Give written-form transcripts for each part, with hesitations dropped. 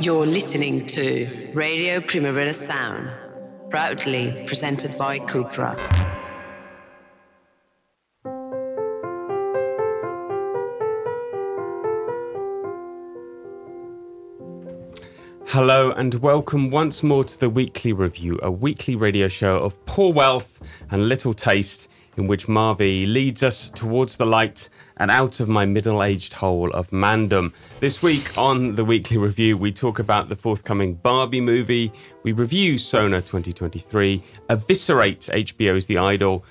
You're listening to Radio Primavera Sound, proudly presented by Cupra. Hello and welcome once more to The Weekly Review, a weekly radio show of poor wealth and little taste, in which Marvy leads us towards the light and out of my middle-aged hole of mandom. This week on The Weekly Review, we talk about the forthcoming Barbie movie, we review Sónar 2023, eviscerate HBO's The Idol,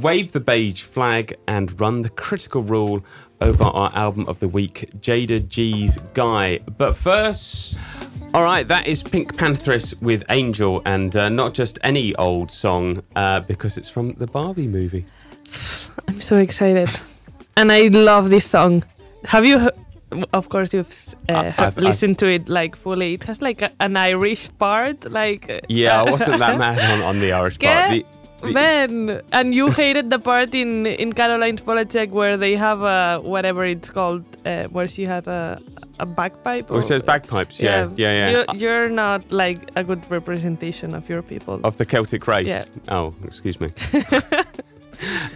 wave the beige flag, and run the critical rule over our album of the week, Jada G's Guy. But first, all right, that is Pink Pantheress with Angel, and not just any old song, because it's from the Barbie movie. I'm so excited. And I love this song. Have you? Of course, you've listened to it like fully. It has like an Irish part, like. Yeah, I wasn't that mad on the Irish part. Man, and you hated the part in Caroline Polachek where they have a whatever it's called, where she has a bagpipe. Or, it says bagpipes. Yeah. You're not like a good representation of your people. Of the Celtic race. Yeah. Oh, excuse me.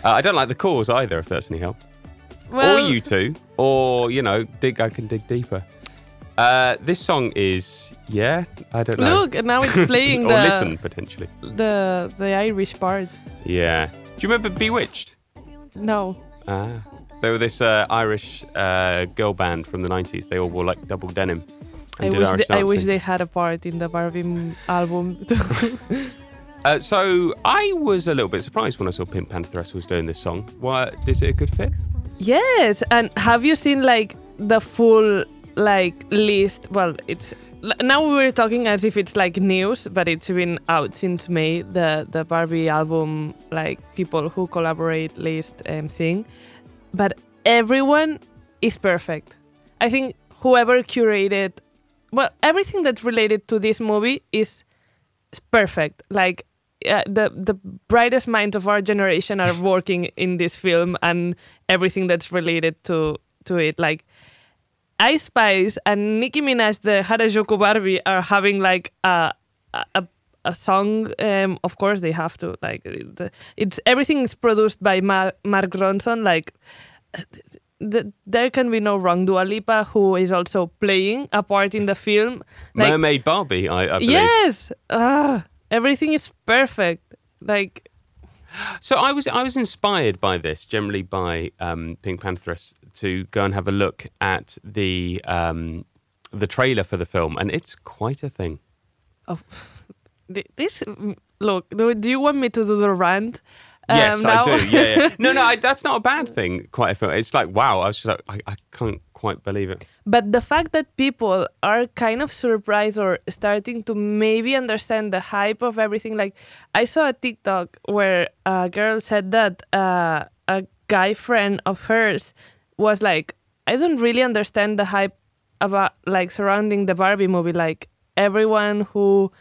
I don't like the cause either, if that's any help. Well, or you two, or, you know, I can dig deeper. This song is, I don't know. Look, now it's playing or listen, potentially. The Irish part. Yeah. Do you remember Bewitched? No. They were this Irish girl band from the 90s. They all wore, like, double denim. And I wish they had a part in the Barbie album. So I was a little bit surprised when I saw Pink Pantheress was doing this song. Is it a good fit? Yes, and have you seen like the full like list? Well, it's now we're talking as if it's like news, but it's been out since May. The Barbie album, like people who collaborate list thing, but everyone is perfect. I think whoever curated, well, everything that's related to this movie is perfect. Like. The brightest minds of our generation are working in this film and everything that's related to it. Like Ice Spice and Nicki Minaj, the Harajuku Barbie, are having like a song. Of course, they have to. Like it's everything is produced by Mark Ronson. Like there can be no wrong. Dua Lipa, who is also playing a part in the film, like, Mermaid Barbie. I believe. Yes. Everything is perfect. Like, so I was inspired by this, generally by Pink Pantheress, to go and have a look at the trailer for the film, and it's quite a thing. Oh, this look. Do you want me to do the rant? Yes, now? I do. Yeah. No. That's not a bad thing. Quite a film. It's like wow. I was just like I can't quite believe it. But the fact that people are kind of surprised or starting to maybe understand the hype of everything. Like, I saw a TikTok where a girl said that a guy friend of hers was like, I don't really understand the hype about like surrounding the Barbie movie. Like, everyone who,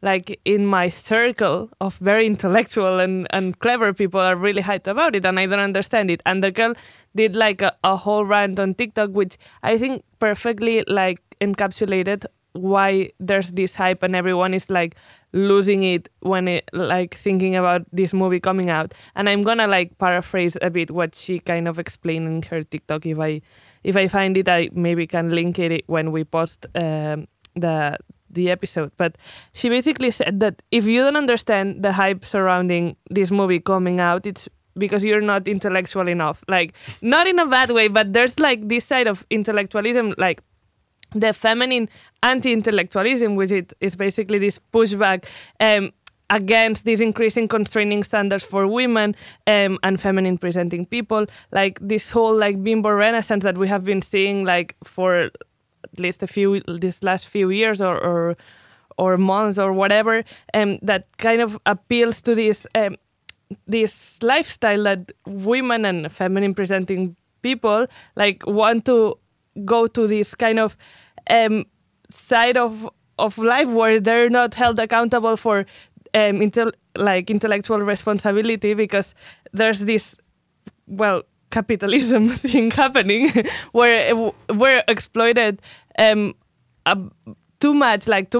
like, in my circle of very intellectual and clever people are really hyped about it, and I don't understand it. And the girl did like a whole rant on TikTok, which I think perfectly like encapsulated why there's this hype and everyone is like losing it when it like thinking about this movie coming out. And I'm gonna like paraphrase a bit what she kind of explained in her TikTok. If I find it, I maybe can link it when we post the episode. But she basically said that if you don't understand the hype surrounding this movie coming out, it's because you're not intellectual enough. Like, not in a bad way, but there's like this side of intellectualism, like the feminine anti-intellectualism, which it is basically this pushback against these increasing constraining standards for women and feminine presenting people. Like this whole like bimbo renaissance that we have been seeing like for at least these last few years or months or whatever, that kind of appeals to this lifestyle that women and feminine presenting people like want to go to this kind of side of life where they're not held accountable for intellectual responsibility, because there's this capitalism thing happening where we're exploited too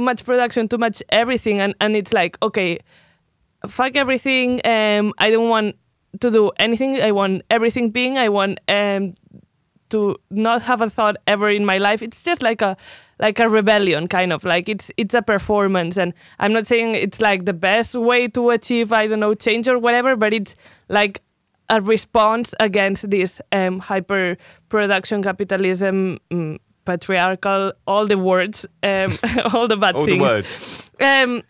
much production, too much everything, and it's like, okay, fuck everything. I don't want to do anything. I want everything being. I want to not have a thought ever in my life. It's just like a rebellion, kind of like it's a performance. And I'm not saying it's like the best way to achieve, I don't know, change or whatever, but it's like a response against this hyper production capitalism, patriarchal, all the words, all the bad all things, the words.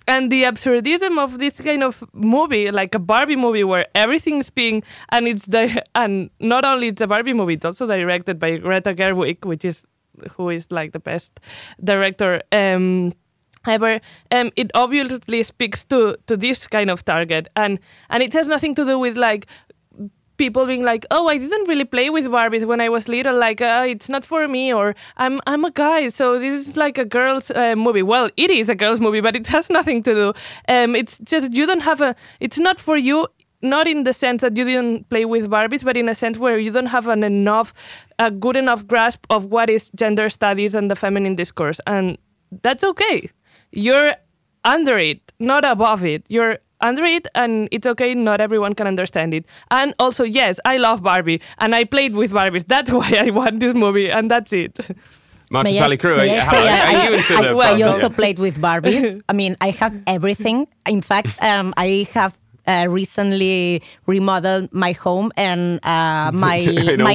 And the absurdism of this kind of movie, like a Barbie movie where everything's being, and not only it's a Barbie movie, it's also directed by Greta Gerwig, who is like the best director ever. It obviously speaks to this kind of target, and it has nothing to do with like people being like, oh, I didn't really play with Barbies when I was little, like, it's not for me, or I'm a guy, so this is like a girl's movie. Well, it is a girl's movie, but it has nothing to do. It's just you don't have it's not for you, not in the sense that you didn't play with Barbies, but in a sense where you don't have a good enough grasp of what is gender studies and the feminine discourse. And that's okay. You're under it, not above it. You're under it, and it's okay, not everyone can understand it. And also, yes, I love Barbie, and I played with Barbies. That's why I want this movie, and that's it. Marta Salicrú, are you into the Well, you also played with Barbies. I mean, I have everything. In fact, I have recently remodeled my home, and my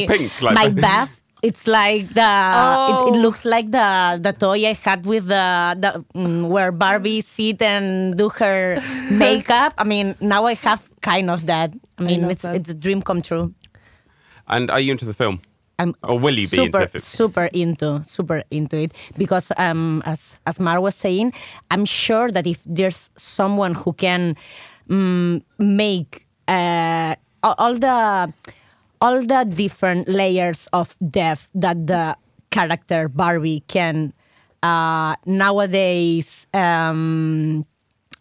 pink, like my bath. It's like it looks like the toy I had with the where Barbie sit and do her makeup. I mean, now I have kind of that. I mean, it's a dream come true. And are you into the film? Or will you be into it? Super into it, because as Mar was saying, I'm sure that if there's someone who can make all the different layers of depth that the character Barbie can nowadays, I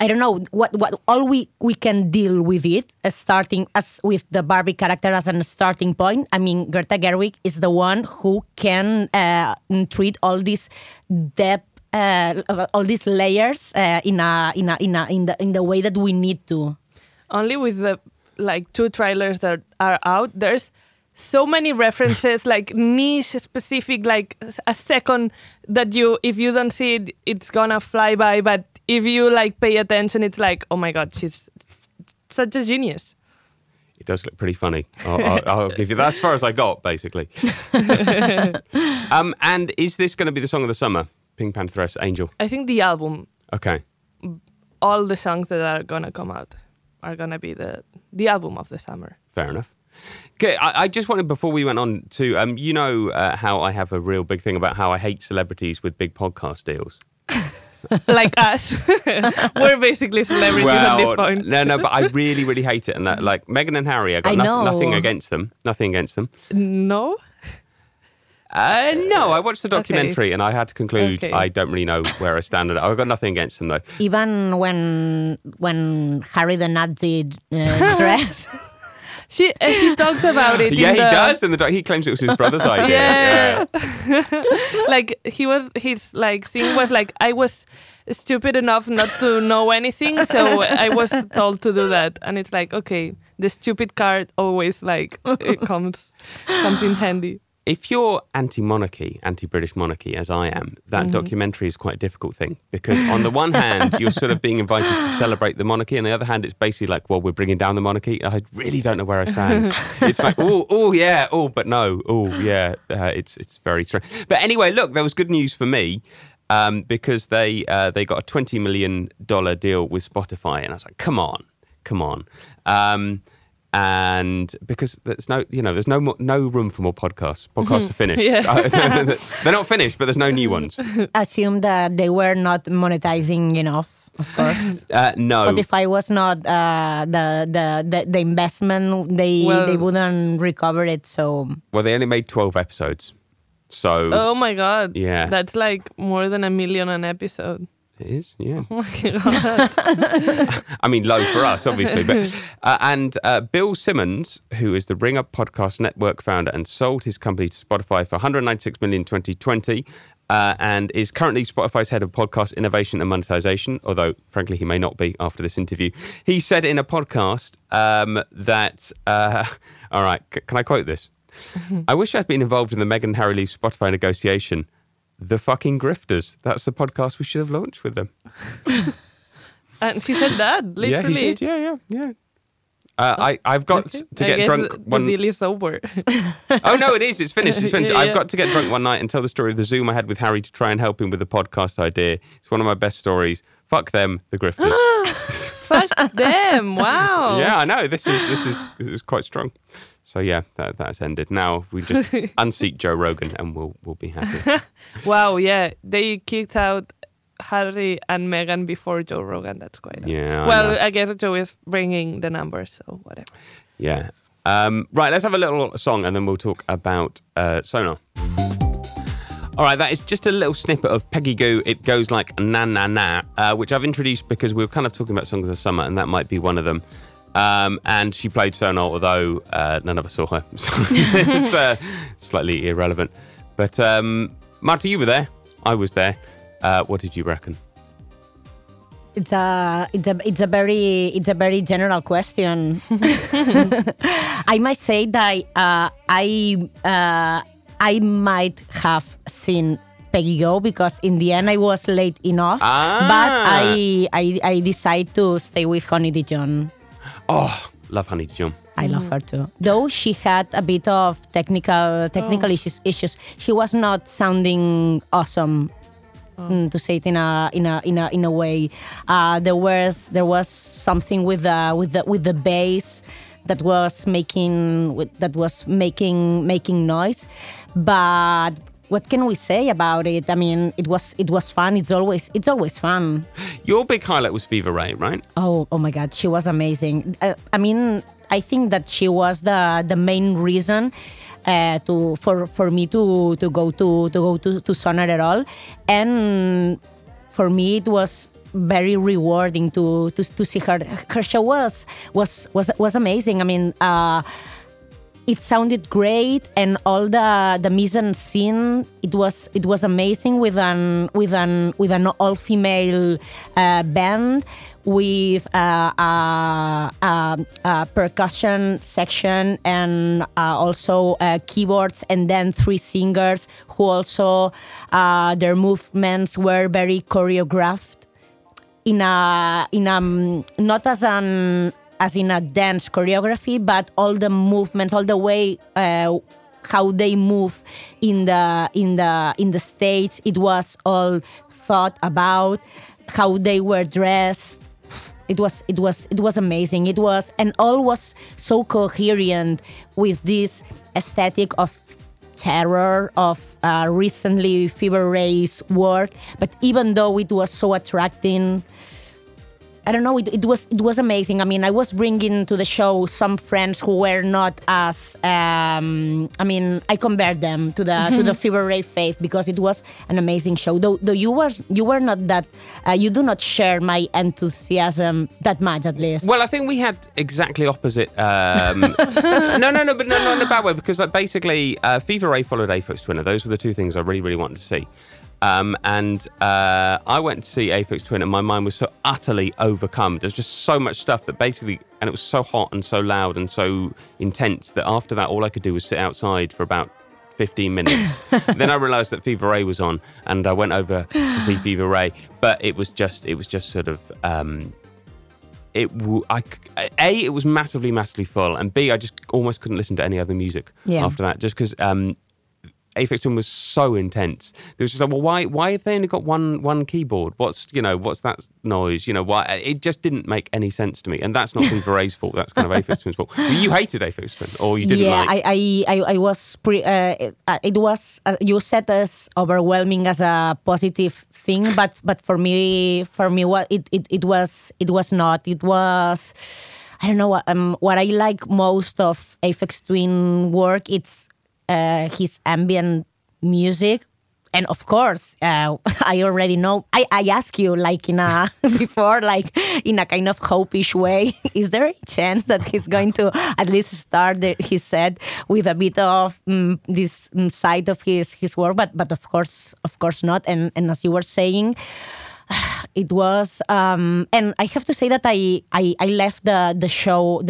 don't know, what all we can deal with it, starting as with the Barbie character as a starting point. I mean, Greta Gerwig is the one who can treat all this depth, all these layers in the way that we need to. Only with the like two trailers that are out, there's so many references, like niche specific, like a second that you, if you don't see it, it's gonna fly by, but if you like pay attention, it's like, oh my god, she's such a genius. It does look pretty funny. I'll give you that. As far as I got, basically. And is this going to be the song of the summer, Pink Pantheress, Angel? I think the album. Okay. All the songs that are gonna come out are going to be the album of the summer. Fair enough. Okay, I just wanted, before we went on, to, how I have a real big thing about how I hate celebrities with big podcast deals. Like us. We're basically celebrities at this point. No, but I really, really hate it. And that, like, Meghan and Harry, I've got nothing against them. Nothing against them. No? No, I watched the documentary and I had to conclude I don't really know where I stand on it. I've got nothing against them, though. Even when Harry the Nazi dress, he talks about it. Yeah, he does. And he claims it was his brother's idea. Yeah. Like his like thing was like, I was stupid enough not to know anything, so I was told to do that. And it's like, okay, the stupid card always like it comes in handy. If you're anti-monarchy, anti-British monarchy, as I am, that documentary is quite a difficult thing, because on the one hand, you're sort of being invited to celebrate the monarchy, and on the other hand, it's basically like, well, we're bringing down the monarchy. I really don't know where I stand. It's like, it's very strange. But anyway, look, there was good news for me, because they got a $20 million deal with Spotify, and I was like, come on. And because there's no room for more podcasts. Podcasts are finished. They're not finished, but there's no new ones. Assume that they were not monetizing enough, of course. No, Spotify was not the investment. They wouldn't recover it. So they only made 12 episodes. So oh my god, yeah, that's like more than $1 million an episode. It is, yeah. Oh my God. I mean, low for us, obviously. But and Bill Simmons, who is the Ringer Podcast Network founder and sold his company to Spotify for $196 million in 2020 and is currently Spotify's head of podcast innovation and monetization, although, frankly, he may not be after this interview. He said in a podcast that... all right, can I quote this? I wish I'd been involved in the Meghan and Harry leave Spotify negotiation. The fucking grifters. That's the podcast we should have launched with them. And he said that, literally. Yeah, he did. Yeah. I've got to get drunk one... the deal is over. Oh, no, it is. It's finished. Yeah. I've got to get drunk one night and tell the story of the Zoom I had with Harry to try and help him with the podcast idea. It's one of my best stories. Fuck them, the grifters. Fuck them, wow. Yeah, I know. This is quite strong. So yeah, that's ended. Now we just unseat Joe Rogan and we'll be happy. Wow, yeah. They kicked out Harry and Meghan before Joe Rogan. That's quite... Yeah. Well, I guess Joe is bringing the numbers, so whatever. Yeah. Right, let's have a little song and then we'll talk about Sónar. All right, that is just a little snippet of Peggy Goo. It goes like na na na, which I've introduced because we were kind of talking about songs of the summer and that might be one of them. And she played Sónar, although none of us saw her. So it's slightly irrelevant. But Marta, you were there. I was there. What did you reckon? It's a very general question. I might say that I might have seen Peggy Goo because in the end I was late enough. But I decided to stay with Honey Dijon. Oh, love Honey Dijon. I love her too. Though she had a bit of technical issues. She was not sounding awesome, to say it in a way. There was something with the bass that was making noise. But what can we say about it? I mean, it was fun. It's always fun. Your big highlight was Fever Ray, right? Oh my God, she was amazing. I mean, I think that she was the main reason for me to go to Sónar at all. And for me, it was very rewarding to see her. Her show was amazing. I mean. It sounded great, and all the mise en scene. It was amazing with an all female band with a percussion section and also keyboards, and then three singers who also their movements were very choreographed not as in a dance choreography, but all the movements, all the way how they move in the stage, it was all thought about, how they were dressed. It was amazing. It was, and all was so coherent with this aesthetic of terror of recently Fever Ray's work. But even though it was so attracting, I don't know. It was amazing. I mean, I was bringing to the show some friends who were not as. I mean, I compared them to the Fever Ray faith because it was an amazing show. Though you were not that. You do not share my enthusiasm that much, at least. Well, I think we had exactly opposite. No, but not in a bad way, because like basically, Fever Ray followed Aphex Twin. Those were the two things I really, really wanted to see. And I went to see Aphex Twin and my mind was so utterly overcome. There's just so much stuff that basically, and it was so hot and so loud and so intense that after that, all I could do was sit outside for about 15 minutes. Then I realised that Fever Ray was on and I went over to see Fever Ray, but it was just sort of... it was massively, massively full, and B, I just almost couldn't listen to any other music after that, just because... Aphex Twin was so intense. There was just like, well, why have they only got one keyboard? What's that noise? Why? It just didn't make any sense to me. And that's not Fever Ray's fault. That's kind of Aphex Twin's fault. Well, you hated Aphex Twin, or you didn't like? Yeah, I was it was you said as overwhelming as a positive thing, but for me, what it was not. It was. I don't know what I like most of Aphex Twin work. It's his ambient music, And of course, I already know. I asked you like in a before, like in a kind of hope-ish way, is there a chance that he's going to at least start, he said, with a bit of this side of his work? But of course not. And as you were saying, it was, and I have to say that I left the show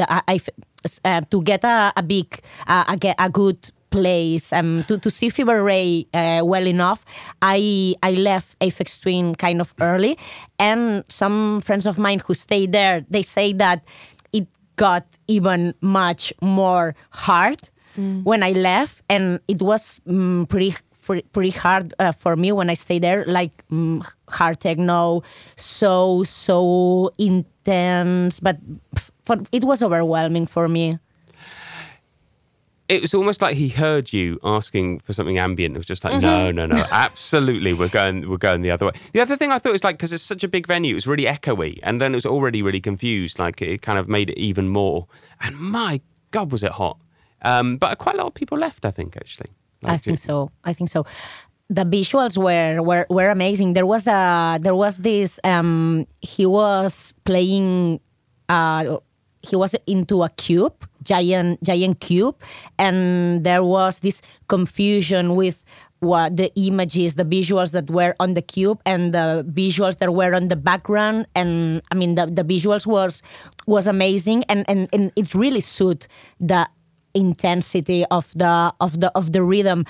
to get a good place to see Fever Ray well enough. I left Aphex Twin kind of early, and some friends of mine who stayed there, they say that it got even much more hard when I left, and it was pretty hard for me when I stayed there, like hard techno, so intense, but it was overwhelming for me. It was almost like he heard you asking for something ambient. It was just like, no, absolutely, we're going the other way. The other thing I thought was like, because it's such a big venue, it was really echoey, and then it was already really confused. Like it kind of made it even more. And my God, was it hot! But quite a lot of people left, I think, actually. Like, I think so. The visuals were amazing. There was this. He was playing. He was into a cube, giant cube, and there was this confusion with what the images, the visuals that were on the cube and the visuals that were on the background. And I mean, the visuals was amazing, and it really suited the intensity of the rhythm.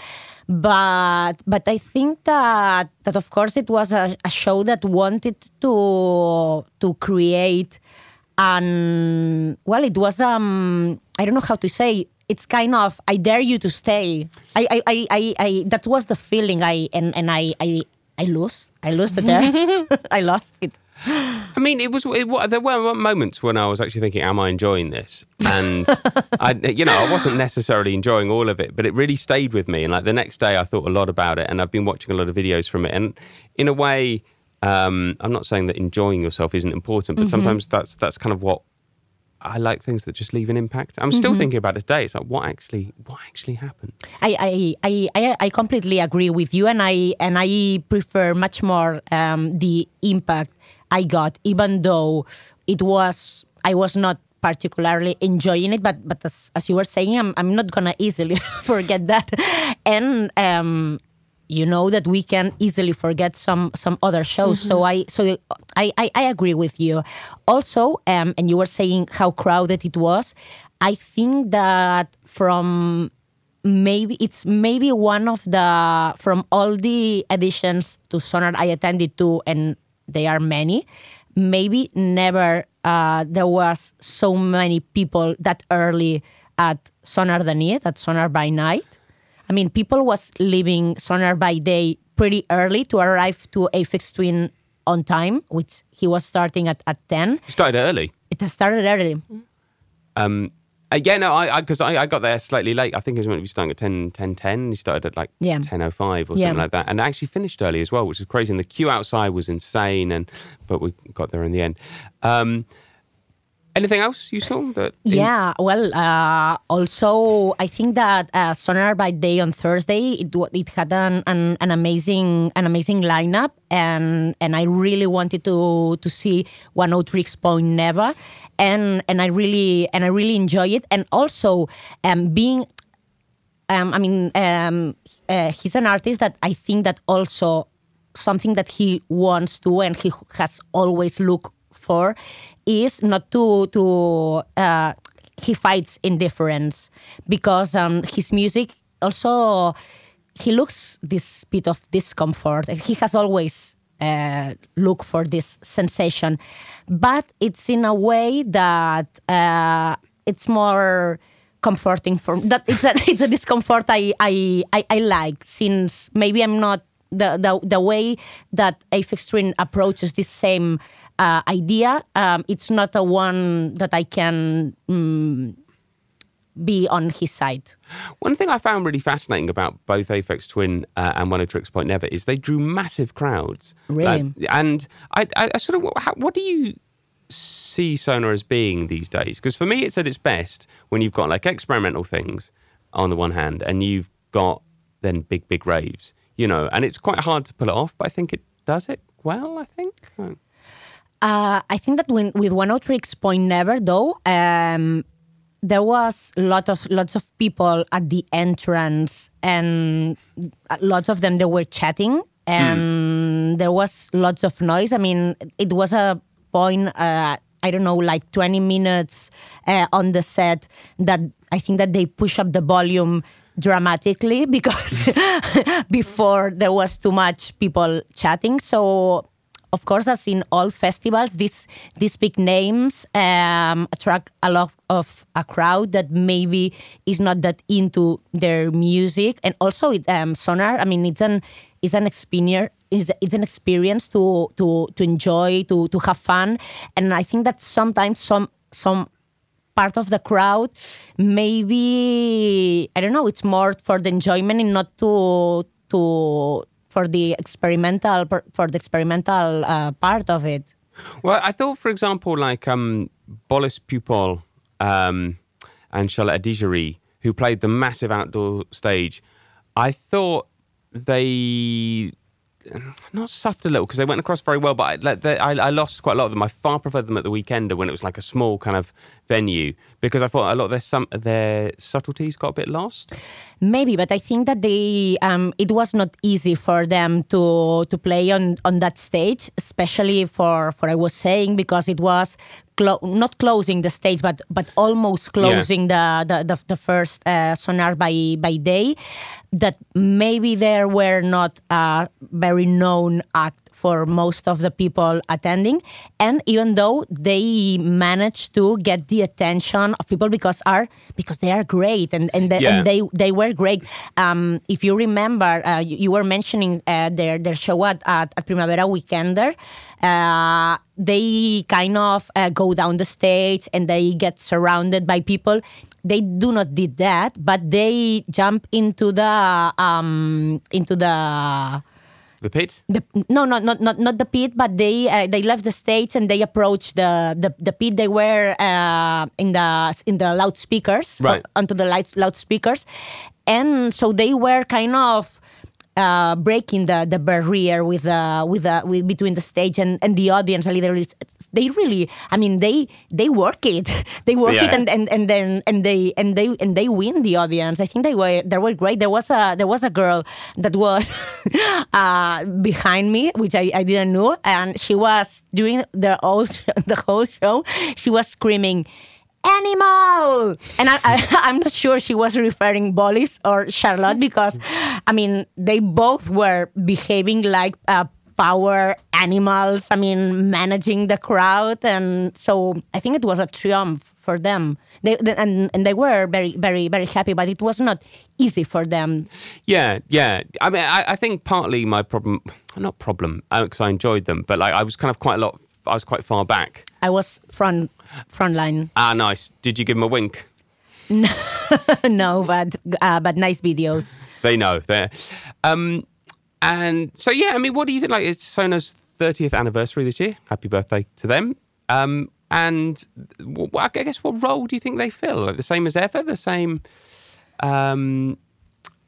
But I think that of course it was a show that wanted to create. And, well, it was, I don't know how to say, it's kind of, I dare you to stay. I that was the feeling. I lost it there. I lost it. I mean, there were moments when I was actually thinking, am I enjoying this? And, I wasn't necessarily enjoying all of it, but it really stayed with me. And like the next day I thought a lot about it, and I've been watching a lot of videos from it. And in a way... I'm not saying that enjoying yourself isn't important, but sometimes that's kind of what I like, things that just leave an impact. I'm still thinking about it today. It's like, what actually happened? I completely agree with you, and I prefer much more the impact I got, even though I was not particularly enjoying it. But as you were saying, I'm not gonna easily forget that, and. You know that we can easily forget some other shows. So I agree with you. Also, and you were saying how crowded it was. I think that maybe one of the, from all the editions to Sónar I attended to, and they are many, maybe never there was so many people that early at Sónar de Nit, at Sónar by Night. I mean, people was leaving Sónar by Day pretty early to arrive to Aphex Twin on time, which he was starting at 10. It started early. I got there slightly late. I think it was meant to be starting at 10:10. He started at like 10:05 or something like that, and actually finished early as well, which was crazy. And the queue outside was insane, but we got there in the end. Anything else you saw? Also, I think that Sónar by Day on Thursday, it had an amazing lineup, and I really wanted to see Oneohtrix Point Never, and I really enjoy it, and also he's an artist that I think that also something that he wants to and he has always looked for is not to he fights indifference, because his music also, he looks this bit of discomfort, and he has always looked for this sensation, but it's in a way that it's more comforting for that. It's a discomfort I like, since maybe I'm not the way that Aphex Twin approaches this same idea, it's not a one that I can be on his side. One thing I found really fascinating about both Aphex Twin and Oneohtrix Point Never is they drew massive crowds. Really? What do you see Sónar as being these days? Because for me, it's at its best when you've got like experimental things on the one hand, and you've got then big raves. you know, and it's quite hard to pull it off, but I think it does it well, I think. I think that with Oneohtrix Point Never, though, there was lots of people at the entrance, and lots of them, they were chatting, and there was lots of noise. I mean, it was a point, I don't know, like 20 minutes on the set, that I think that they push up the volume dramatically, because before there was too much people chatting. So, of course, as in all festivals, these big names attract a lot of a crowd that maybe is not that into their music. And also, Sónar, I mean, it's an experience. It's an experience to enjoy, to have fun. And I think that sometimes some part of the crowd, maybe, I don't know, it's more for the enjoyment and not for the experimental part of it. Well, I thought, for example, like Bolis Pupol and Charlotte Adigéry, who played the massive outdoor stage, I thought they... not stuffed a little, because they went across very well, but I lost quite a lot of them. I far preferred them at the Weekender, when it was like a small kind of venue, because I thought a lot of their subtleties got a bit lost. Maybe, but I think that they it was not easy for them to play on that stage, especially for I was saying, because it was not closing the stage, but almost closing the first Sónar by day, that maybe there were not a very known act for most of the people attending. And even though they managed to get the attention of people because they are great and they were great. If you remember, you were mentioning their show at Primavera Weekender. They kind of go down the stage and they get surrounded by people. They do not did that, but they jump into the pit? No, not the pit. But they left the stage and they approached the pit. They were in the loudspeakers, right, onto the loudspeakers, and so they were kind of breaking the barrier with between the stage and the audience a little bit. They really, I mean, they work it, and then they win the audience. I think they were great. There was a girl that was behind me, which I didn't know, and she was during the whole show. She was screaming, "Animal!" And I'm not sure she was referring Bolis or Charlotte, because, I mean, they both were behaving like power animals. I mean, managing the crowd, and so I think it was a triumph for them. They were very, very, very happy, but it was not easy for them. Yeah. I mean, I think partly my problem, because I enjoyed them, but like I was quite far back. I was front line. Ah, nice. Did you give them a wink? No, but nice videos. They know. And so, yeah, I mean, what do you think? Like, it's Sónar's 30th anniversary this year. Happy birthday to them. And I guess, what role do you think they fill? Like, the same as ever? The same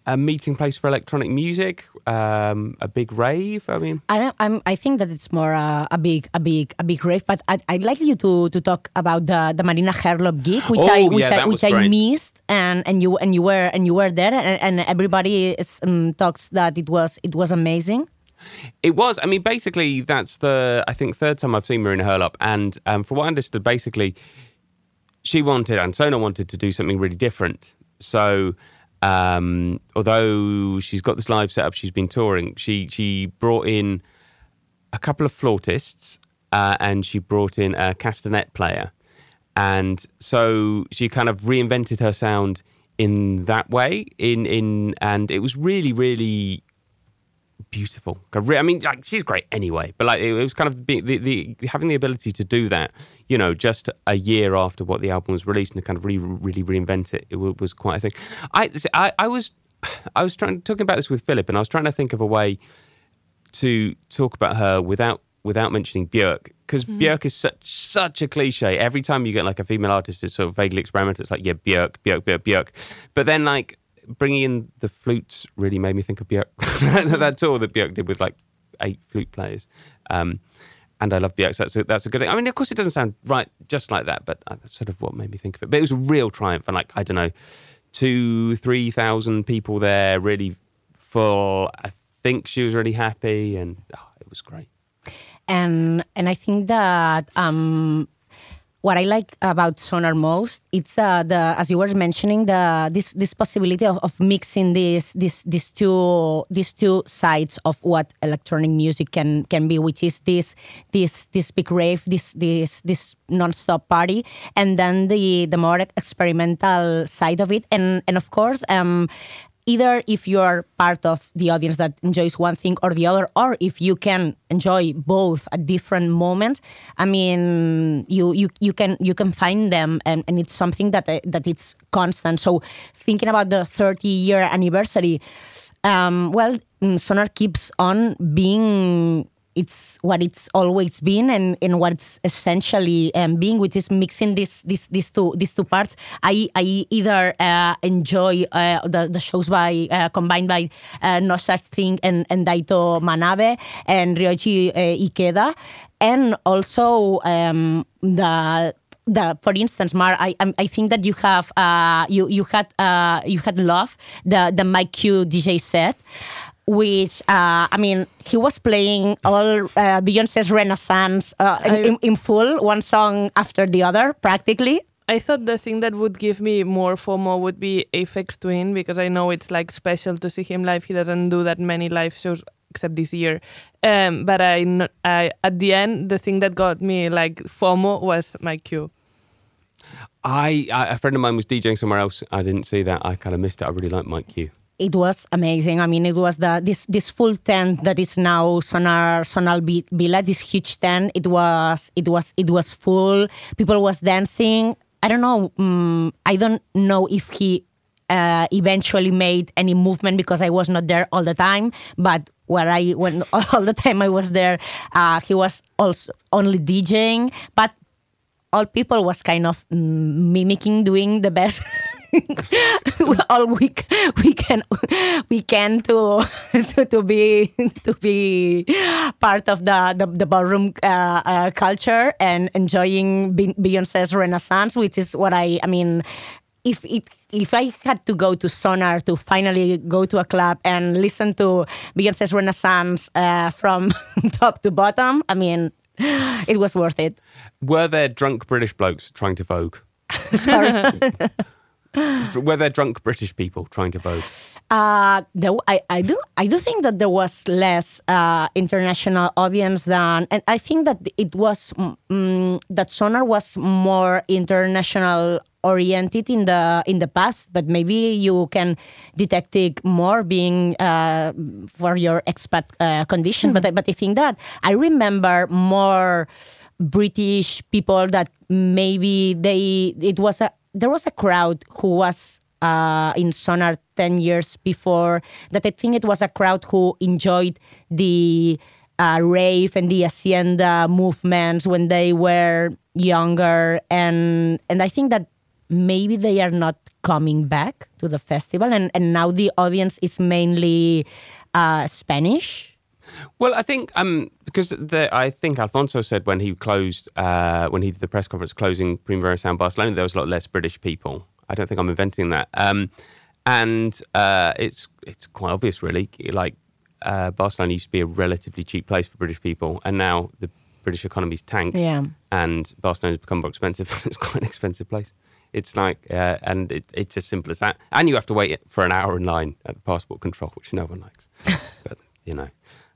a meeting place for electronic music? A big rave? I mean, I think that it's more a big rave. But I'd like you to talk about the Marina Herlop gig, which I missed, and you were there, and everybody talks that it was amazing. It was. I mean, basically, that's the, I think, third time I've seen Marina Herlop, and from what I understood, basically, she wanted, and Sónar wanted, to do something really different. So, although she's got this live setup, she's been touring, she brought in a couple of flautists and she brought in a castanet player. And so she kind of reinvented her sound in that way, and it was really, really beautiful. I mean, like, she's great anyway, but like, it was kind of the having the ability to do that, you know, just a year after what the album was released, and to kind of really reinvent it, it was quite a thing. I was talking about this with Philip, and I was trying to think of a way to talk about her without mentioning Björk, because Björk is such a cliche. Every time you get like a female artist who's sort of vaguely experimental, it's like, yeah, Björk. But then, like, bringing in the flutes really made me think of Björk. That's all that Björk did with like 8 flute players. And I love Björk, so that's a good thing. I mean, of course, it doesn't sound right just like that, but that's sort of what made me think of it. But it was a real triumph, and like, I don't know, 2,000-3,000 people there, really full. I think she was really happy, and it was great. And I think that what I like about Sónar most, it's the, as you were mentioning, this possibility of mixing these two sides of what electronic music can be, which is this big rave, this non-stop party, and then the more experimental side of it, and of course. Either if you're part of the audience that enjoys one thing or the other, or if you can enjoy both at different moments, I mean, you can find them, and it's something that it's constant. So thinking about the 30-year anniversary, Sónar keeps on being. It's what it's always been, and what it's essentially being, which is mixing these two parts. I either enjoy the shows by combined by No Such Thing and Daito Manabe and Ryoichi Ikeda, and also for instance, Mar, I think that you have you had Love, the Mike Q DJ set. Which, I mean, he was playing all Beyoncé's Renaissance in full, one song after the other, practically. I thought the thing that would give me more FOMO would be Aphex Twin, because I know it's like special to see him live. He doesn't do that many live shows except this year. But I at the end, the thing that got me like FOMO was Mike Q. A friend of mine was DJing somewhere else. I didn't see that. I kind of missed it. I really like Mike Q. It was amazing. I mean, it was this full tent that is now Sónar Village. This huge tent. It was full. People was dancing. I don't know. I don't know if he eventually made any movement because I was not there all the time. But when all the time I was there, he was also only DJing. But all people was kind of mimicking, doing the best. All week we can to be part of the ballroom culture and enjoying Beyoncé's Renaissance, which is what I mean. If I had to go to Sónar to finally go to a club and listen to Beyoncé's Renaissance from top to bottom, I mean, it was worth it. Were there drunk British blokes trying to Vogue? Sorry. Were there drunk British people trying to vote? I do think that there was less international audience than, and I think that it was that Sónar was more international oriented in the past, but maybe you can detect it more being for your expat condition. Mm-hmm. But I think that I remember more British people that maybe there was a crowd who was in Sónar 10 years before that. I think it was a crowd who enjoyed the rave and the hacienda movements when they were younger, and I think that maybe they are not coming back to the festival, and now the audience is mainly Spanish. Well, I think because I think Alfonso said when he closed, when he did the press conference closing Primavera Sound Barcelona, there was a lot less British people. I don't think I'm inventing that. And it's quite obvious, really. Like Barcelona used to be a relatively cheap place for British people, and now the British economy's tanked, and Barcelona's become more expensive. It's quite an expensive place. It's like, and it's as simple as that. And you have to wait for an hour in line at the passport control, which no one likes. But you know.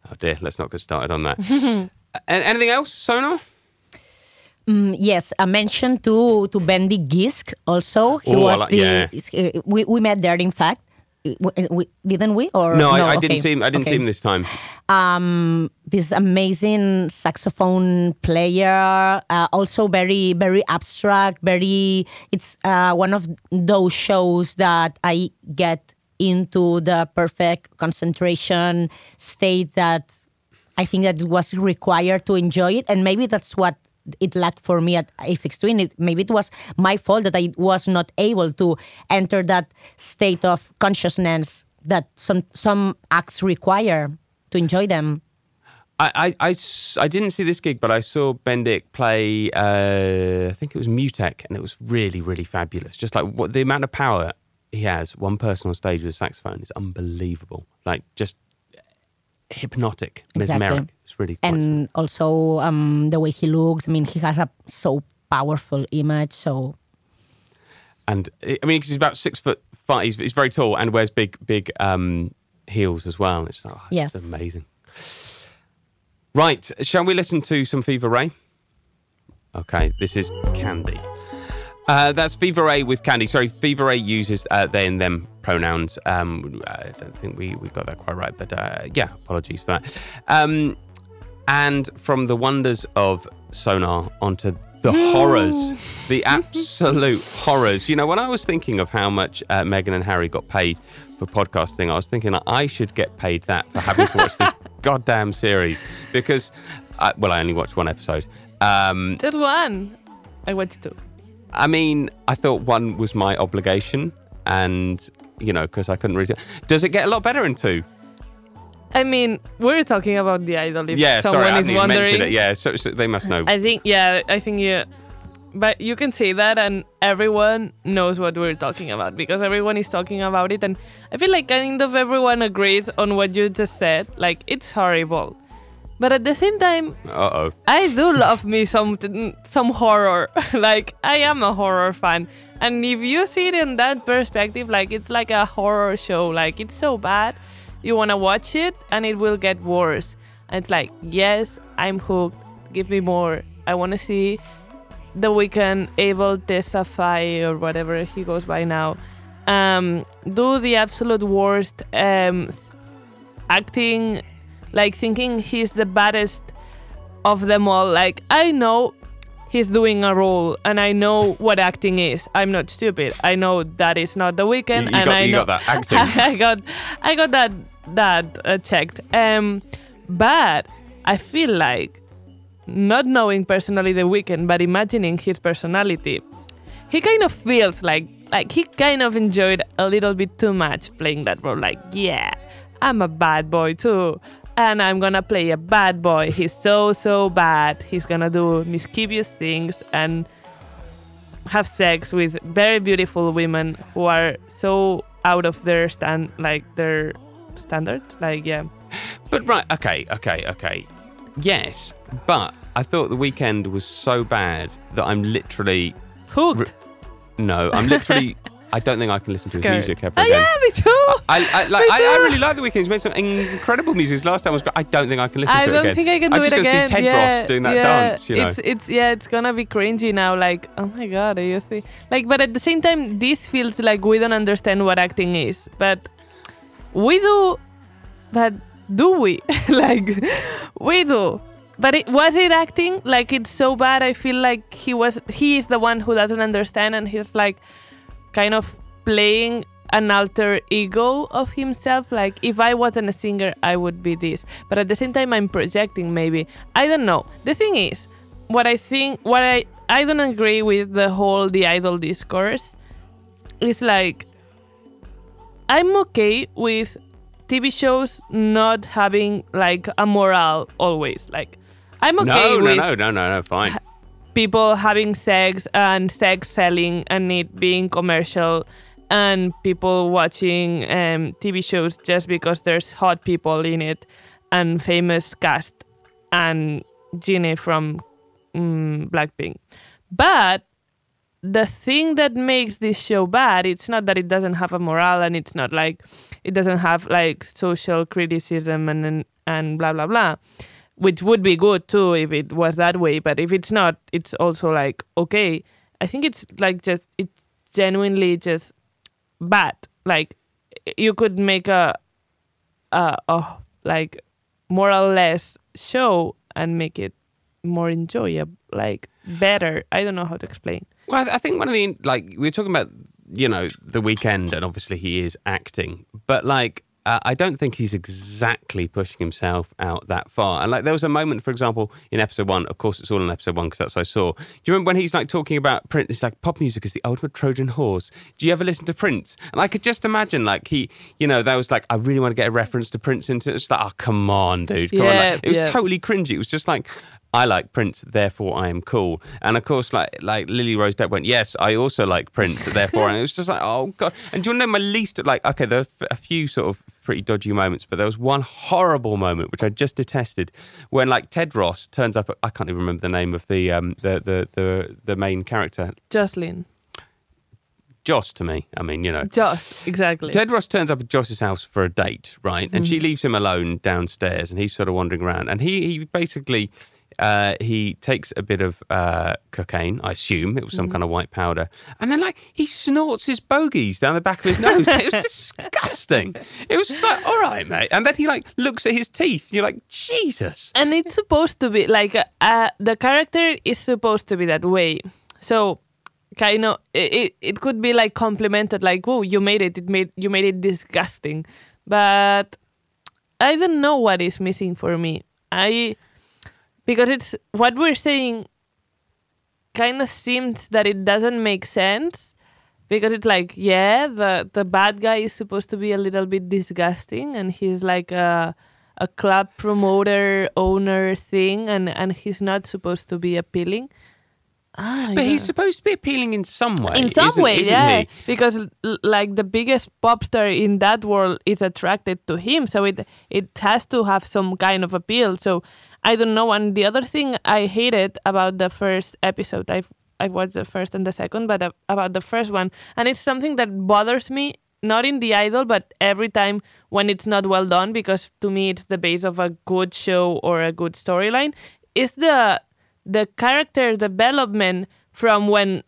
Oh dear, let's not get started on that. Anything else, Sónar? Yes, I mentioned to Bendy Gisk also. We met there, in fact. Didn't we? Or no, I didn't see him. I didn't see him this time. This amazing saxophone player, also very, very abstract. It's one of those shows that I get into the perfect concentration state that I think that was required to enjoy it, and maybe that's what it lacked for me at Aphex Twin. Maybe it was my fault that I was not able to enter that state of consciousness that some acts require to enjoy them. I didn't see this gig, but I saw Bendik play, I think it was Mutek, and it was really, really fabulous. Just like the amount of power he has, one person on stage with a saxophone, is unbelievable. Like, just hypnotic, mesmeric. Exactly. It's really quite and cool. Also the way he looks. I mean, he has a so powerful image, so... And, I mean, because he's about 6'5", he's very tall and wears big heels as well. It's like, yes. It's amazing. Right, shall we listen to some Fever Ray? Okay, this is Candy. That's Fever Ray with Candy. Sorry, Fever Ray uses they and them pronouns. I don't think we got that quite right, but yeah, apologies for that. And from the wonders of Sónar onto the horrors, the absolute horrors. You know, when I was thinking of how much Meghan and Harry got paid for podcasting, I was thinking like, I should get paid that for having to watch this goddamn series, because I only watched one episode. Did one? I watched two. I mean, I thought one was my obligation, and you know, because I couldn't read it. Does it get a lot better in two? I mean, we're talking about The Idol. If someone is wondering, it. Yeah, so they must know. I think. But you can say that, and everyone knows what we're talking about because everyone is talking about it. And I feel like kind of everyone agrees on what you just said. Like, it's horrible. But at the same time, I do love me some horror. Like, I am a horror fan. And if you see it in that perspective, like, it's like a horror show. Like, it's so bad, you want to watch it, and it will get worse. And it's like, yes, I'm hooked. Give me more. I want to see... The Weeknd, Abel Tesfaye, or whatever he goes by now, do the absolute worst acting, like thinking he's the baddest of them all. Like, I know he's doing a role, and I know what acting is. I'm not stupid. I know that it's not The Weeknd, and I know got that acting. I got that checked. But I feel like, not knowing personally The Weeknd, but imagining his personality, he kind of feels like he kind of enjoyed a little bit too much playing that role. Like, yeah, I'm a bad boy too, and I'm gonna play a bad boy. He's so bad. He's gonna do mischievous things and have sex with very beautiful women who are so out of their their standard. Like, yeah. But right, okay. Yes, but I thought The Weeknd was so bad that I'm literally... hooked. I don't think I can listen to his music ever again. Oh, yeah, me too! I really like The Weeknd. He's made some incredible music. His last time was great. I don't think I can listen to it again. I don't think I can do it again. I'm just going to see Ted Ross doing that dance, you know. It's going to be cringy now. Like, oh my God, are you... but at the same time, this feels like we don't understand what acting is. But we do... But... do we? We do. But was it acting? Like, it's so bad. I feel like he is the one who doesn't understand, and he's like kind of playing an alter ego of himself. Like, if I wasn't a singer, I would be this. But at the same time, I'm projecting, maybe. I don't know. The thing is, what I don't agree with the whole The Idol discourse is like, I'm okay with TV shows not having like a morale always. Like, I'm okay with fine. People having sex and sex selling and it being commercial, and people watching TV shows just because there's hot people in it and famous cast and Jinny from Blackpink. But the thing that makes this show bad, it's not that it doesn't have a morale, and it's not like it doesn't have like social criticism and blah, blah, blah, which would be good too if it was that way. But if it's not, it's also like, okay, I think it's like just, it's genuinely just bad. Like, you could make a more or less show and make it more enjoyable, like better. I don't know how to explain. Well, I think one of the, like, we were talking about, you know, The Weeknd, and obviously he is acting, but, like, I don't think he's exactly pushing himself out that far. And like there was a moment, for example, in episode one, of course it's all in episode one because that's what I saw. Do you remember when he's like talking about Prince? It's like, pop music is the ultimate Trojan horse. Do you ever listen to Prince? And I could just imagine like he, you know, that was like, I really want to get a reference to Prince into it. It's like, oh, come on, dude. Come on. Like, it was totally cringy. It was just like, I like Prince, therefore I am cool. And of course, like Lily Rose Depp went, yes, I also like Prince, therefore. And it was just like, oh God. And do you want to know my least, like, okay, there were a few sort of pretty dodgy moments, but there was one horrible moment, which I just detested, when like Ted Ross turns up, I can't even remember the name of the main character. Jocelyn. Joss to me. I mean, you know. Joss, exactly. Ted Ross turns up at Joss's house for a date, right? And she leaves him alone downstairs and he's sort of wandering around. And he basically... he takes a bit of cocaine, I assume. It was some kind of white powder. And then, like, he snorts his bogeys down the back of his nose. It was disgusting. It was just like, all right, mate. And then he, like, looks at his teeth. You're like, Jesus. And it's supposed to be, like, the character is supposed to be that way. So, kind of, it could be, like, complimented, like, whoa, you made it. You made it disgusting. But I don't know what is missing for me. Because it's what we're saying kind of seems that it doesn't make sense because it's like, yeah, the bad guy is supposed to be a little bit disgusting and he's like a club promoter, owner thing and he's not supposed to be appealing. Oh, but he's supposed to be appealing in some way. In some way, yeah. He? Because like the biggest pop star in that world is attracted to him. So it has to have some kind of appeal. So I don't know. And the other thing I hated about the first episode, I watched the first and the second, but about the first one. And it's something that bothers me, not in The Idol, but every time when it's not well done, because to me it's the base of a good show or a good storyline, is the character development from when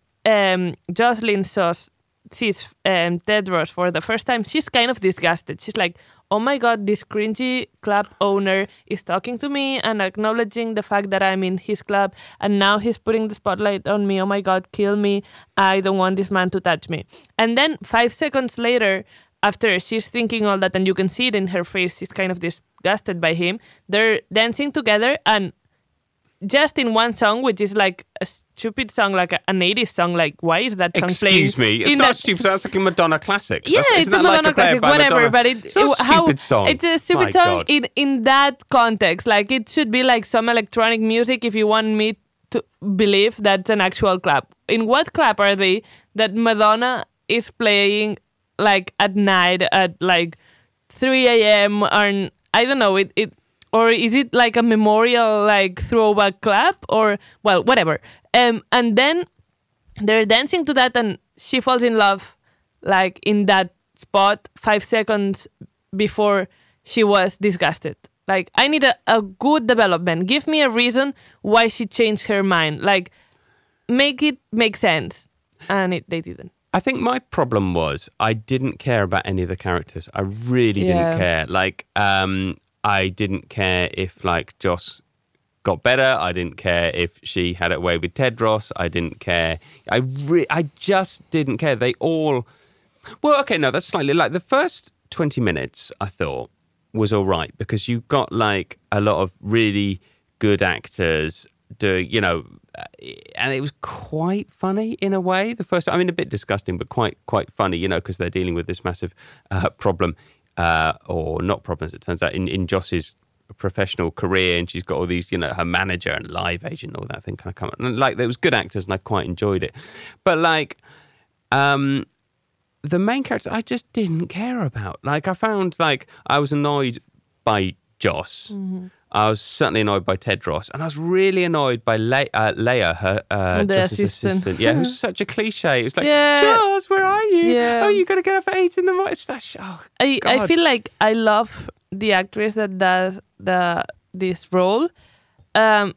Jocelyn sees Ted Ross for the first time. She's kind of disgusted. She's like, oh my God, this cringy club owner is talking to me and acknowledging the fact that I'm in his club and now he's putting the spotlight on me. Oh my God, kill me. I don't want this man to touch me. And then 5 seconds later, after she's thinking all that and you can see it in her face, she's kind of disgusted by him. They're dancing together and just in one song, which is like a stupid song, like an 80s song, like why is that song playing? Excuse me, it's not stupid, that's like a Madonna classic. Yeah, it's a Madonna classic, whatever, but it's a stupid song. It's a stupid song in that context. Like it should be like some electronic music if you want me to believe that's an actual club. In what club are they that Madonna is playing like at night at like 3 a.m. and I don't know, or is it like a memorial, like throwback club, or well, whatever? And then they're dancing to that, and she falls in love, like in that spot, 5 seconds before she was disgusted. Like I need a good development. Give me a reason why she changed her mind. Like make it make sense, and they didn't. I think my problem was I didn't care about any of the characters. I really didn't care. Like I didn't care if, like, Joss got better. I didn't care if she had it away with Ted Ross. I didn't care. I just didn't care. They all... Well, okay, no, that's slightly... Like, the first 20 minutes, I thought, was all right because you got, like, a lot of really good actors doing, you know... And it was quite funny in a way. The first... I mean, a bit disgusting, but quite funny, you know, because they're dealing with this massive problem... or not problems, it turns out, in Joss's professional career, and she's got all these, you know, her manager and live agent and all that thing kind of come up. And, like, there was good actors, and I quite enjoyed it. But, like, the main character I just didn't care about. Like, I found, like, I was annoyed by Joss. Mm-hmm. I was certainly annoyed by Ted Ross, and I was really annoyed by Leia, her Joss's assistant. Yeah, it was such a cliche. It was like, Joss, where are you? Yeah. Oh, you got to get up at 8 in the morning. I feel like I love the actress that does this role, but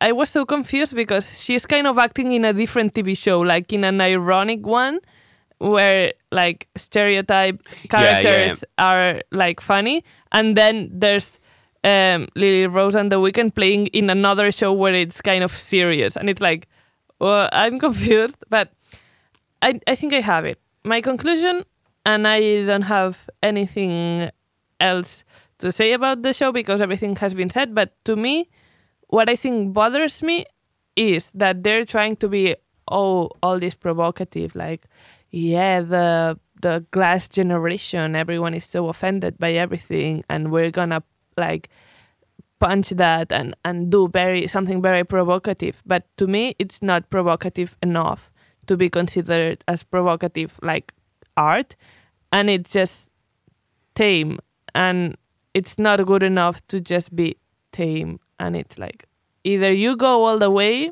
I was so confused because she's kind of acting in a different TV show, like in an ironic one, where like stereotype characters are like funny, and then there's Lily Rose and The Weeknd playing in another show where it's kind of serious, and it's like, well, I'm confused, but I think I have it. My conclusion And I don't have anything else to say about the show because everything has been said. But to me, what I think bothers me is that they're trying to be all this provocative, like, yeah, the glass generation, everyone is so offended by everything, and we're gonna like punch that and do something very provocative. But to me, it's not provocative enough to be considered as provocative like art, and it's just tame, and it's not good enough to just be tame. And it's like, either you go all the way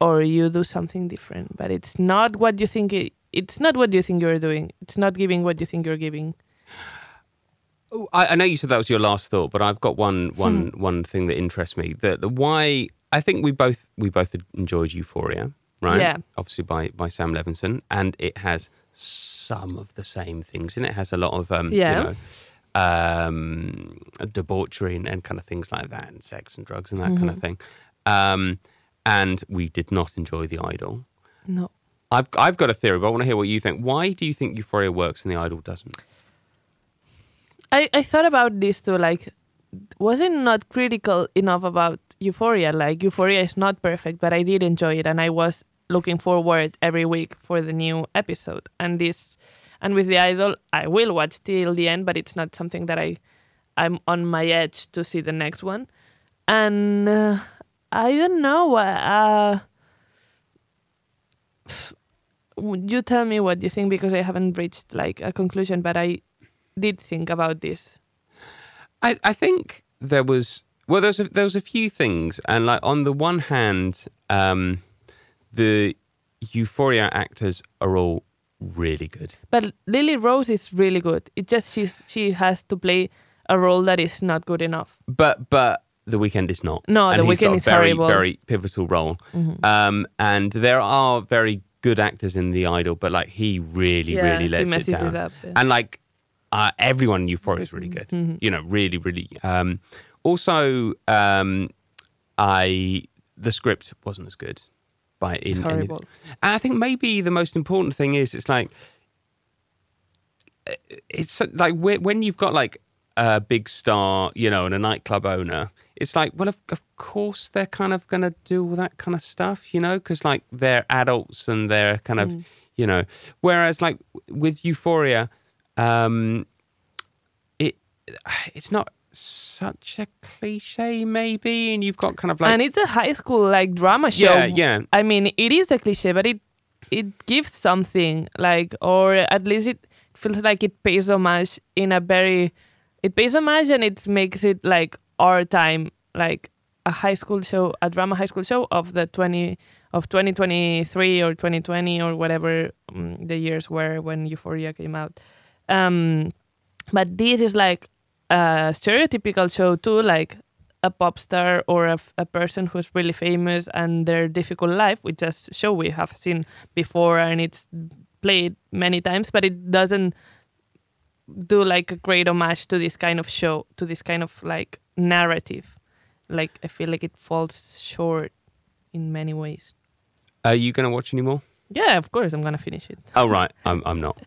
or you do something different, but it's not what you think it's not what you think you're doing. It's not giving what you think you're giving. Oh, I know you said that was your last thought, but I've got one thing that interests me. The why I think we both enjoyed Euphoria, right? Yeah. Obviously by Sam Levinson, and it has some of the same things, and it has a lot of debauchery and kind of things like that, and sex and drugs and that kind of thing. And we did not enjoy The Idol. No. I've got a theory, but I want to hear what you think. Why do you think Euphoria works and The Idol doesn't? I thought about this too. Like, was it not critical enough about Euphoria? Like, Euphoria is not perfect, but I did enjoy it, and I was looking forward every week for the new episode. And with The Idol, I will watch till the end, but it's not something that I'm on my edge to see the next one. And I don't know. You tell me what you think, because I haven't reached like a conclusion, but I did think about this. I think there was a few things, and like on the one hand, the Euphoria actors are all really good, but Lily Rose is really good. It just she has to play a role that is not good enough. But The Weeknd is not. No, and The Weeknd is horrible. Very pivotal role. Mm-hmm. And there are very good actors in The Idol, but like he really lets it down. It up, yeah. And like everyone in Euphoria is really good. Mm-hmm. You know, really. The script wasn't as good. It's horrible. And I think maybe the most important thing is it's like when you've got like a big star, you know, and a nightclub owner. It's like, well, of course they're kind of going to do all that kind of stuff, you know, because like they're adults and they're kind of, you know. Whereas like with Euphoria, it's not such a cliche maybe, and you've got kind of like... And it's a high school like drama show. Yeah. I mean, it is a cliche, but it gives something, like, or at least it feels like it pays homage It pays homage, and it makes it like... our time, like a high school show, a drama high school show of 2023 or 2020 or whatever the years were when Euphoria came out. But this is like a stereotypical show too, like a pop star or a person who's really famous and their difficult life, which is a show we have seen before and it's played many times, but it doesn't do like a great homage to this kind of show, to this kind of like narrative. Like, I feel like it falls short in many ways. Are you gonna watch any more? Yeah, of course I'm gonna finish it. Oh right, I'm not.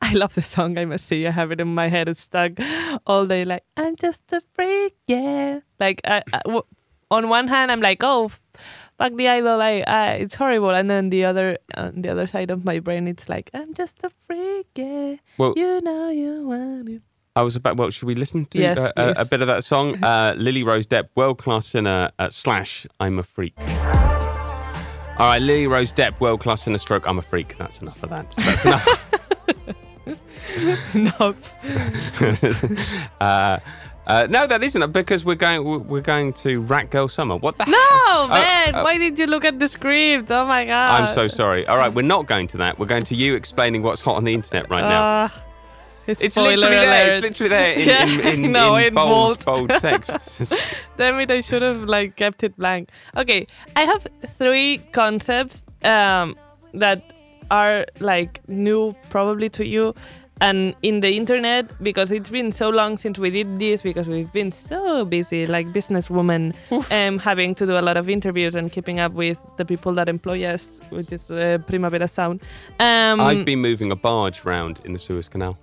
I love the song, I must say. I have it in my head, it's stuck all day. Like, I'm just a freak, yeah. Like I on one hand I'm like, oh, fuck The Idol, it's horrible, and then on the other side of my brain it's like, I'm just a freak, yeah. Well, you know you want it. Should we listen to a bit of that song? Lily Rose Depp, world-class singer / I'm a Freak. All right, Lily Rose Depp, world-class singer / I'm a Freak. That's enough of that. That's enough. Nope. No, that isn't, because we're going to Rat Girl Summer. What the hell? No, man! Why did you look at the script? Oh, my God. I'm so sorry. All right, we're not going to that. We're going to you explaining what's hot on the internet right now. It's literally alert. There. It's literally there in bold text. Damn it! I should have like kept it blank. Okay, I have 3 concepts that are like new, probably to you, And in the internet, because it's been so long since we did this, because we've been so busy, like businesswomen, having to do a lot of interviews and keeping up with the people that employ us, which is Primavera Sound. I've been moving a barge round in the Suez Canal.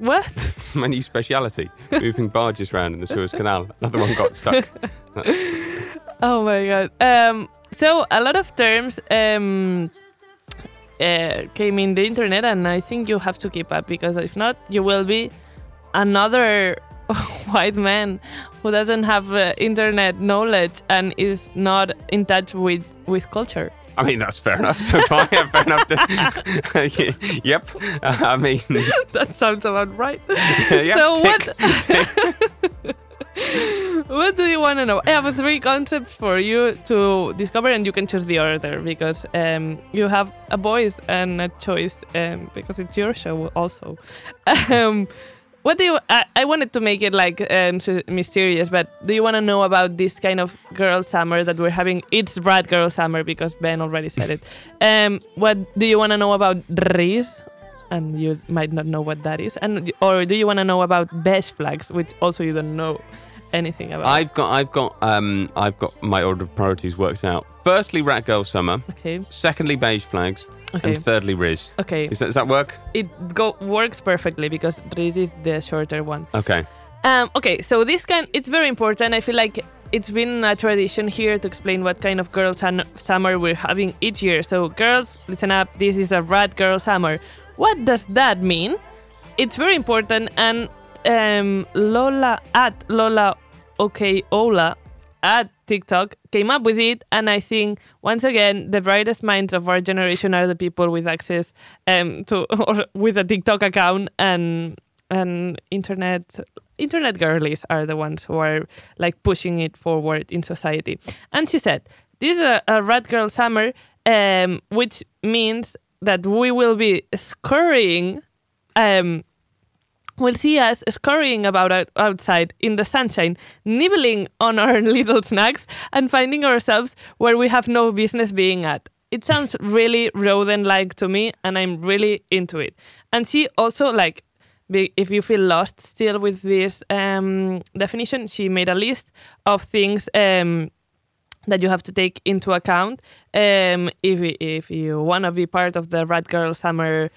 What? It's my new speciality, moving barges round in the Suez Canal. Another one got stuck. Oh my God. So a lot of terms... came in the internet, and I think you have to keep up, because if not, you will be another white man who doesn't have internet knowledge and is not in touch with culture. I mean, that's fair enough so far. Yeah, fair enough. Yep. I mean... That sounds about right. Yep, so tick. What do you want to know? I have three concepts for you to discover, and you can choose the order, because you have a voice and a choice, because it's your show also. What do you? I wanted to make it like mysterious, but do you want to know about this kind of girl summer that we're having? It's Brad Girl Summer, because Ben already said it. What do you want to know about Riz? And you might not know what that is, or do you want to know about beige flags, which also you don't know anything about? I've got my order of priorities worked out. Firstly, Rat Girl Summer. Okay. Secondly, beige flags. Okay. And thirdly, Riz. Okay. Does that work? It works perfectly, because Riz is the shorter one. Okay. Okay. So this it's very important. I feel like it's been a tradition here to explain what kind of girl summer we're having each year. So girls, listen up. This is a Rat Girl Summer. What does that mean? It's very important, and Lola at TikTok came up with it, and I think, once again, the brightest minds of our generation are the people with access to, or with a TikTok account, and internet girlies are the ones who are like pushing it forward in society. And she said, this is a Rat Girl Summer, which means that we will be scurrying, will see us scurrying about outside in the sunshine, nibbling on our little snacks and finding ourselves where we have no business being at. It sounds really rodent-like to me, and I'm really into it. And she also, like, if you feel lost still with this definition, she made a list of things that you have to take into account if you want to be part of the Rat Girl Summer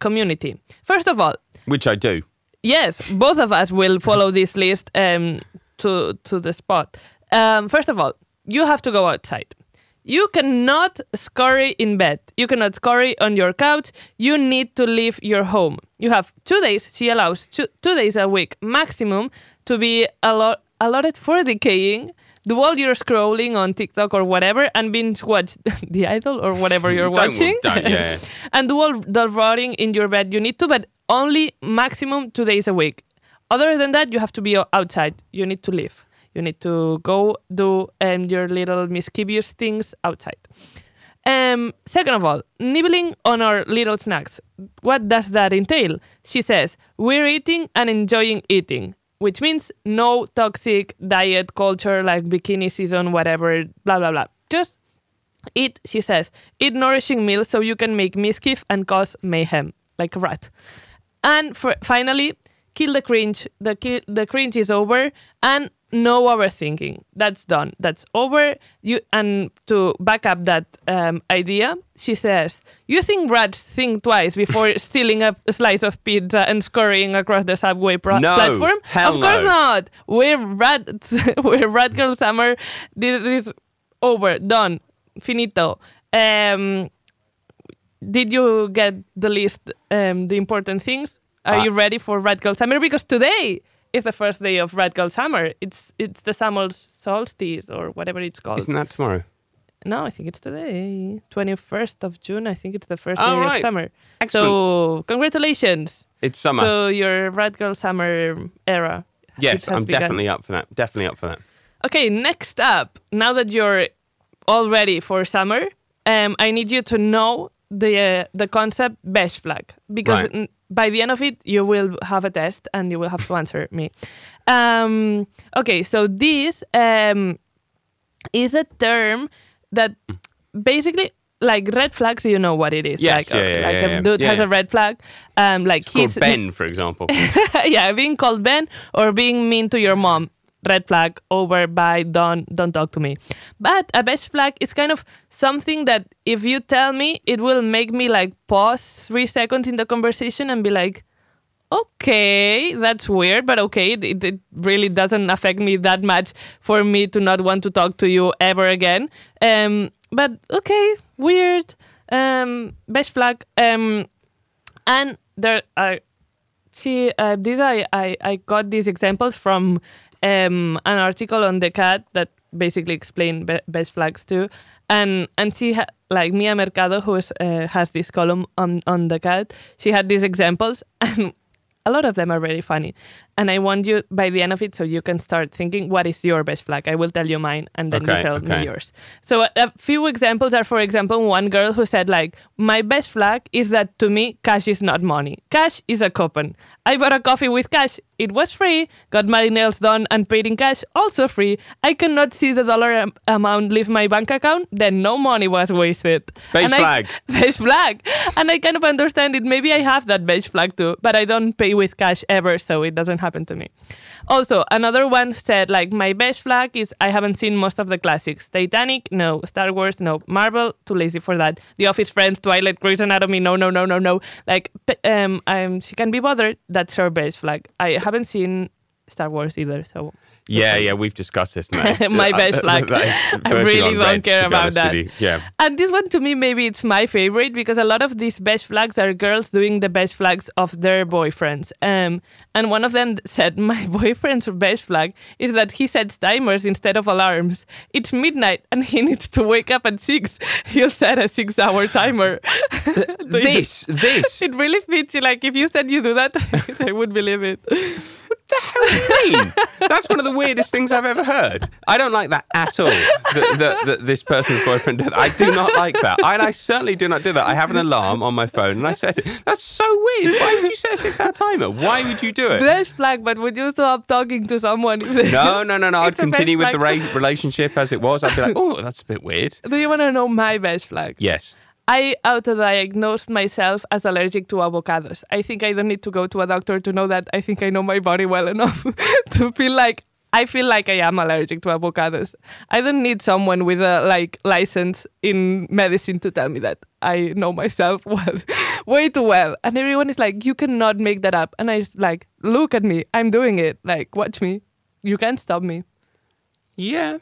community. First of all... Which I do. Yes, both of us will follow this list to the spot. First of all, you have to go outside. You cannot scurry in bed. You cannot scurry on your couch. You need to leave your home. You have 2 days. She allows two days a week maximum to be allotted for decaying. Do all your scrolling on TikTok or whatever, and binge watch The Idol or whatever you're watching. Yeah. And do all the rotting in your bed you need to, but only maximum 2 days a week. Other than that, you have to be outside. You need to live. You need to go do your little mischievous things outside. Second of all, nibbling on our little snacks. What does that entail? She says, we're eating and enjoying eating, which means no toxic diet culture like bikini season, whatever, blah, blah, blah. Just eat, she says. Eat nourishing meals so you can make mischief and cause mayhem, like a rat. And finally, kill the cringe. The cringe is over, and no overthinking. That's done. That's over. And to back up that idea, she says, you think rats think twice before stealing a slice of pizza and scurrying across the subway platform? Of course not. We're rats. We're Rat Girl Summer. This is over. Done. Finito. Did you get the list, the important things? Are you ready for Rat Girl Summer? Because today... It's the first day of Rat Girl Summer. It's the summer solstice or whatever it's called. Isn't that tomorrow? No, I think it's today. 21st of June. I think it's the first day of summer. Excellent. So congratulations. It's summer. So your Rat Girl Summer era. Yes, I'm definitely up for that. Definitely up for that. Okay, next up. Now that you're all ready for summer, I need you to know the concept beige flag, because... Right. By the end of it, you will have a test and you will have to answer me. Okay, so this is a term that basically like red flags, you know what it is. Yes, like a dude has a red flag. Like it's he's called Ben, for example. Yeah, being called Ben or being mean to your mom. Red flag, over, bye, don't talk to me. But a beige flag is kind of something that if you tell me, it will make me like pause 3 seconds in the conversation and be like, okay, that's weird, but okay, it really doesn't affect me that much for me to not want to talk to you ever again. But okay, weird, beige flag. And there are, these I got these examples from an article on The Cat that basically explained beige flags too, and she like Mia Mercado, who has this column on The Cat, she had these examples, and a lot of them are very funny. And I want you by the end of it, so you can start thinking what is your beige flag. I will tell you mine, and then you tell me yours. So a few examples are, for example, one girl who said like, my beige flag is that to me, cash is not money. Cash is a coupon. I bought a coffee with cash. It was free. Got my nails done and paid in cash. Also free. I cannot see the dollar amount leave my bank account. Then no money was wasted. Beige flag. And I kind of understand it. Maybe I have that beige flag too, but I don't pay with cash ever, so it doesn't happen to me. Also, another one said, like, my beige flag is I haven't seen most of the classics. Titanic, no. Star Wars, no. Marvel, too lazy for that. The Office, Friends, Twilight, Grey's Anatomy, no. Like, she can be bothered. That's her beige flag. I haven't seen Star Wars either, so... Yeah, we've discussed this now. My beige flag. I really don't care about that. Yeah. And this one, to me, maybe it's my favorite, because a lot of these beige flags are girls doing the beige flags of their boyfriends. And one of them said, my boyfriend's beige flag is that he sets timers instead of alarms. It's midnight and he needs to wake up at 6. He'll set a 6-hour timer. It really fits you. Like, if you said you do that, I would believe it. The hell do you mean? That's one of the weirdest things I've ever heard. I don't like that at all. That this person's boyfriend did. I do not like that. I certainly do not do that. I have an alarm on my phone and I set it. That's so weird. Why would you set a 6-hour timer? Why would you do it? Beige flag, but would you stop talking to someone? No. I'd continue with the relationship as it was. I'd be like, oh, that's a bit weird. Do you want to know my beige flag? Yes. I autodiagnosed myself as allergic to avocados. I think I don't need to go to a doctor to know that. I think I know my body well enough to feel like I am allergic to avocados. I don't need someone with a license in medicine to tell me that. I know myself well, way too well. And everyone is like, you cannot make that up. And I was like, look at me. I'm doing it. Like, watch me. You can't stop me. Yeah.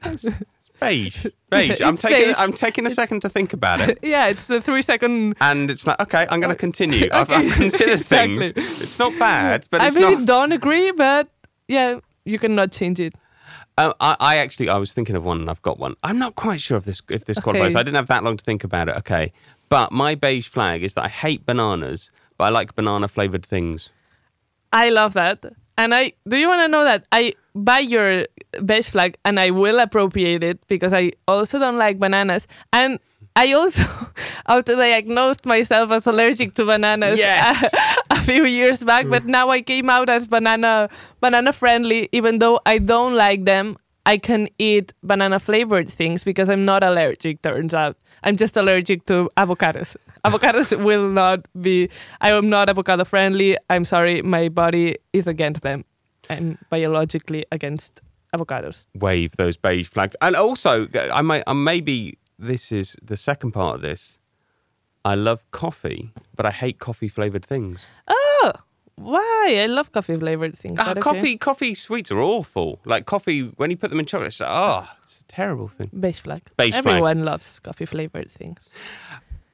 Beige. I'm taking a second to think about it. Yeah, it's the 3-second. And it's like, okay, I'm going to continue. Okay. I've considered things. It's not bad, but it's not... I really don't agree, but yeah, you cannot change it. I was thinking of one and I've got one. I'm not quite sure if this qualifies. I didn't have that long to think about it. Okay. But my beige flag is that I hate bananas, but I like banana-flavored things. I love that. And do you want to know that I buy your beige flag and I will appropriate it, because I also don't like bananas, and I also autodiagnosed myself as allergic to bananas a few years back, but now I came out as banana friendly, even though I don't like them. I can eat banana flavored things because I'm not allergic, turns out. I'm just allergic to avocados. Avocados will not be... I am not avocado friendly. I'm sorry, my body is against them. I'm biologically against avocados. Wave those beige flags. And also, maybe this is the second part of this. I love coffee, but I hate coffee-flavoured things. Oh! Why? I love coffee-flavoured things. Coffee sweets are awful. Like coffee, when you put them in chocolate, it's like, it's a terrible thing. Beige flag. Everyone loves coffee-flavoured things.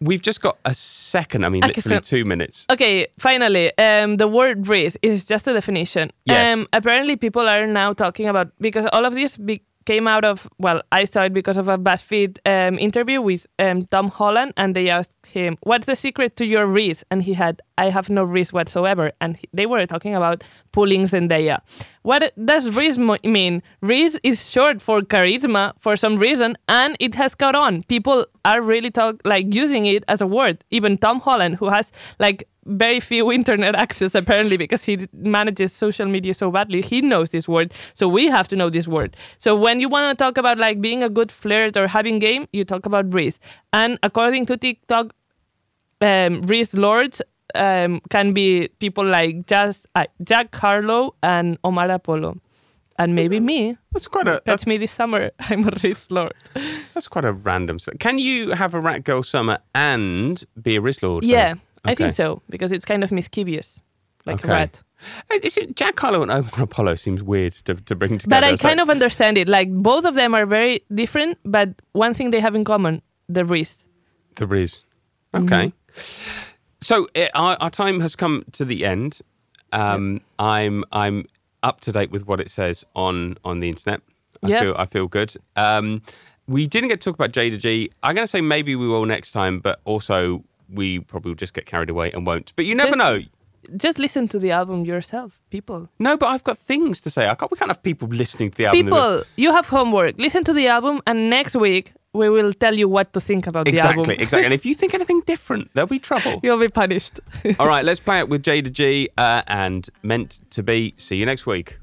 We've just got a second. I mean, literally 2 minutes. Okay, finally, the word breeze is just a definition. Yes. Apparently, people are now talking about, because all of this came out of, well, I saw it because of a BuzzFeed interview with Tom Holland, and they asked him, what's the secret to your wrist? And he had, I have no wrist whatsoever. And they were talking about pulling Zendaya. What does wrist mean? Wrist is short for charisma for some reason, and it has caught on. People are really using it as a word. Even Tom Holland, who has very few internet access, apparently, because he manages social media so badly. He knows this word, so we have to know this word. So when you want to talk about like being a good flirt or having game, you talk about Breeze. And according to TikTok, Breeze lords can be people like Jack Carlo and Omar Apollo. And maybe me. That's me this summer. I'm a Riz Lord. That's quite a random... Can you have a Rat Girl summer and be a Riz Lord? Yeah, okay. I think so. Because it's kind of mischievous. Like a rat. Jack Carlo and Omar Apollo seems weird to bring together. But I kind of understand it. Like, both of them are very different, but one thing they have in common, the Riz. The Riz. Okay. Mm-hmm. So, our time has come to the end. I'm up to date with what it says on the internet. I feel good. We didn't get to talk about Jada G. I'm going to say maybe we will next time, but also we probably will just get carried away and won't. But you never know. Just listen to the album yourself, people. No, but I've got things to say. We can't have people listening to the album. People, you have homework. Listen to the album, and next week we will tell you what to think about the album. Exactly. And if you think anything different, there'll be trouble. You'll be punished. All right, let's play it with Jada G and Meant to Be. See you next week.